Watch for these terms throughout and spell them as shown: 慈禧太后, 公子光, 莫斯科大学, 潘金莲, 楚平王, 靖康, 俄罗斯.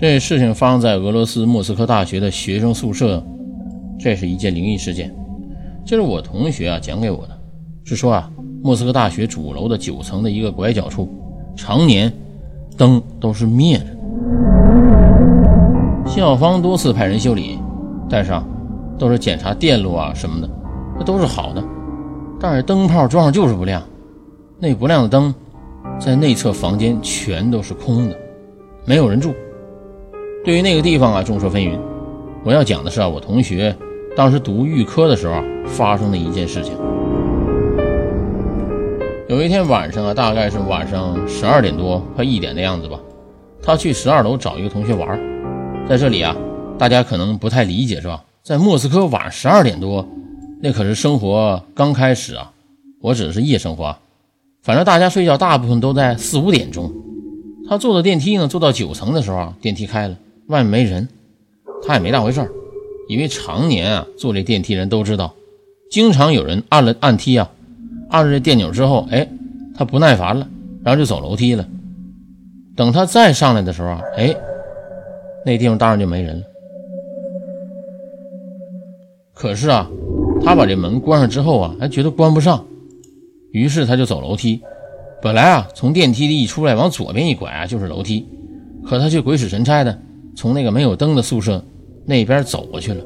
这事情发生在俄罗斯莫斯科大学的学生宿舍，这是一件灵异事件，就是我同学讲给我的，是说莫斯科大学主楼的9层的一个拐角处，常年灯都是灭着的。校方多次派人修理，但是都是检查电路什么的，那都是好的，但是灯泡装上就是不亮。那不亮的灯在内侧房间全都是空的，没有人住。对于那个地方众说纷纭。我要讲的是我同学当时读预科的时候发生的一件事情。有一天晚上大概是晚上12点多快1点的样子吧，他去12楼找一个同学玩。在这里大家可能不太理解是吧，在莫斯科晚上12点多，那可是生活刚开始我指的是夜生活反正大家睡觉大部分都在4、5点钟。他坐的电梯呢，坐到9层的时候电梯开了，外面没人，他也没大回事儿，因为常年坐这电梯人都知道，经常有人按梯按了这电钮之后，他不耐烦了，然后就走楼梯了。等他再上来的时候那地方当然就没人了。可是他把这门关上之后还觉得关不上，于是他就走楼梯。本来从电梯里一出来往左边一拐就是楼梯，可他却鬼使神差的从那个没有灯的宿舍那边走过去了。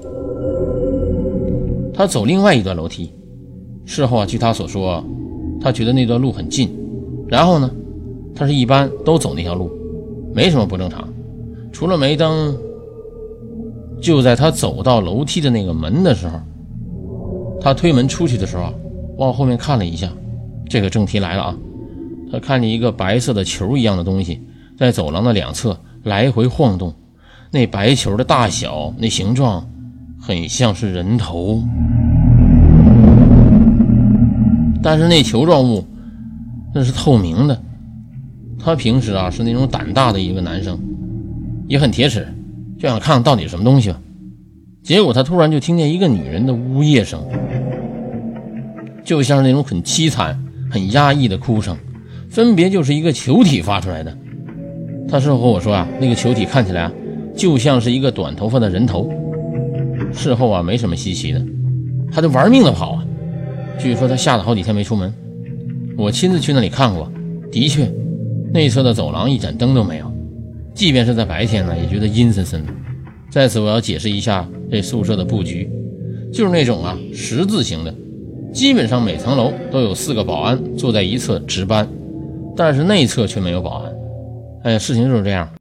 他走另外一段楼梯，事后据他所说，他觉得那段路很近，然后呢他是一般都走那条路，没什么不正常，除了没灯。就在他走到楼梯的那个门的时候，他推门出去的时候往后面看了一下，这个正题来了他看见一个白色的球一样的东西在走廊的两侧来回晃动，那白球的大小那形状很像是人头，但是那球状物那是透明的。他平时是那种胆大的一个男生，也很铁齿，就想看到底什么东西吧。结果他突然就听见一个女人的呜咽声，就像是那种很凄惨很压抑的哭声，分别就是一个球体发出来的。他事后和我说那个球体看起来就像是一个短头发的人头。事后没什么稀奇的，他就玩命的跑据说他吓得好几天没出门。我亲自去那里看过，的确内侧的走廊一盏灯都没有，即便是在白天呢也觉得阴森森的。在此我要解释一下这宿舍的布局，就是那种十字形的，基本上每层楼都有4个保安坐在一侧值班，但是内侧却没有保安。事情就是这样。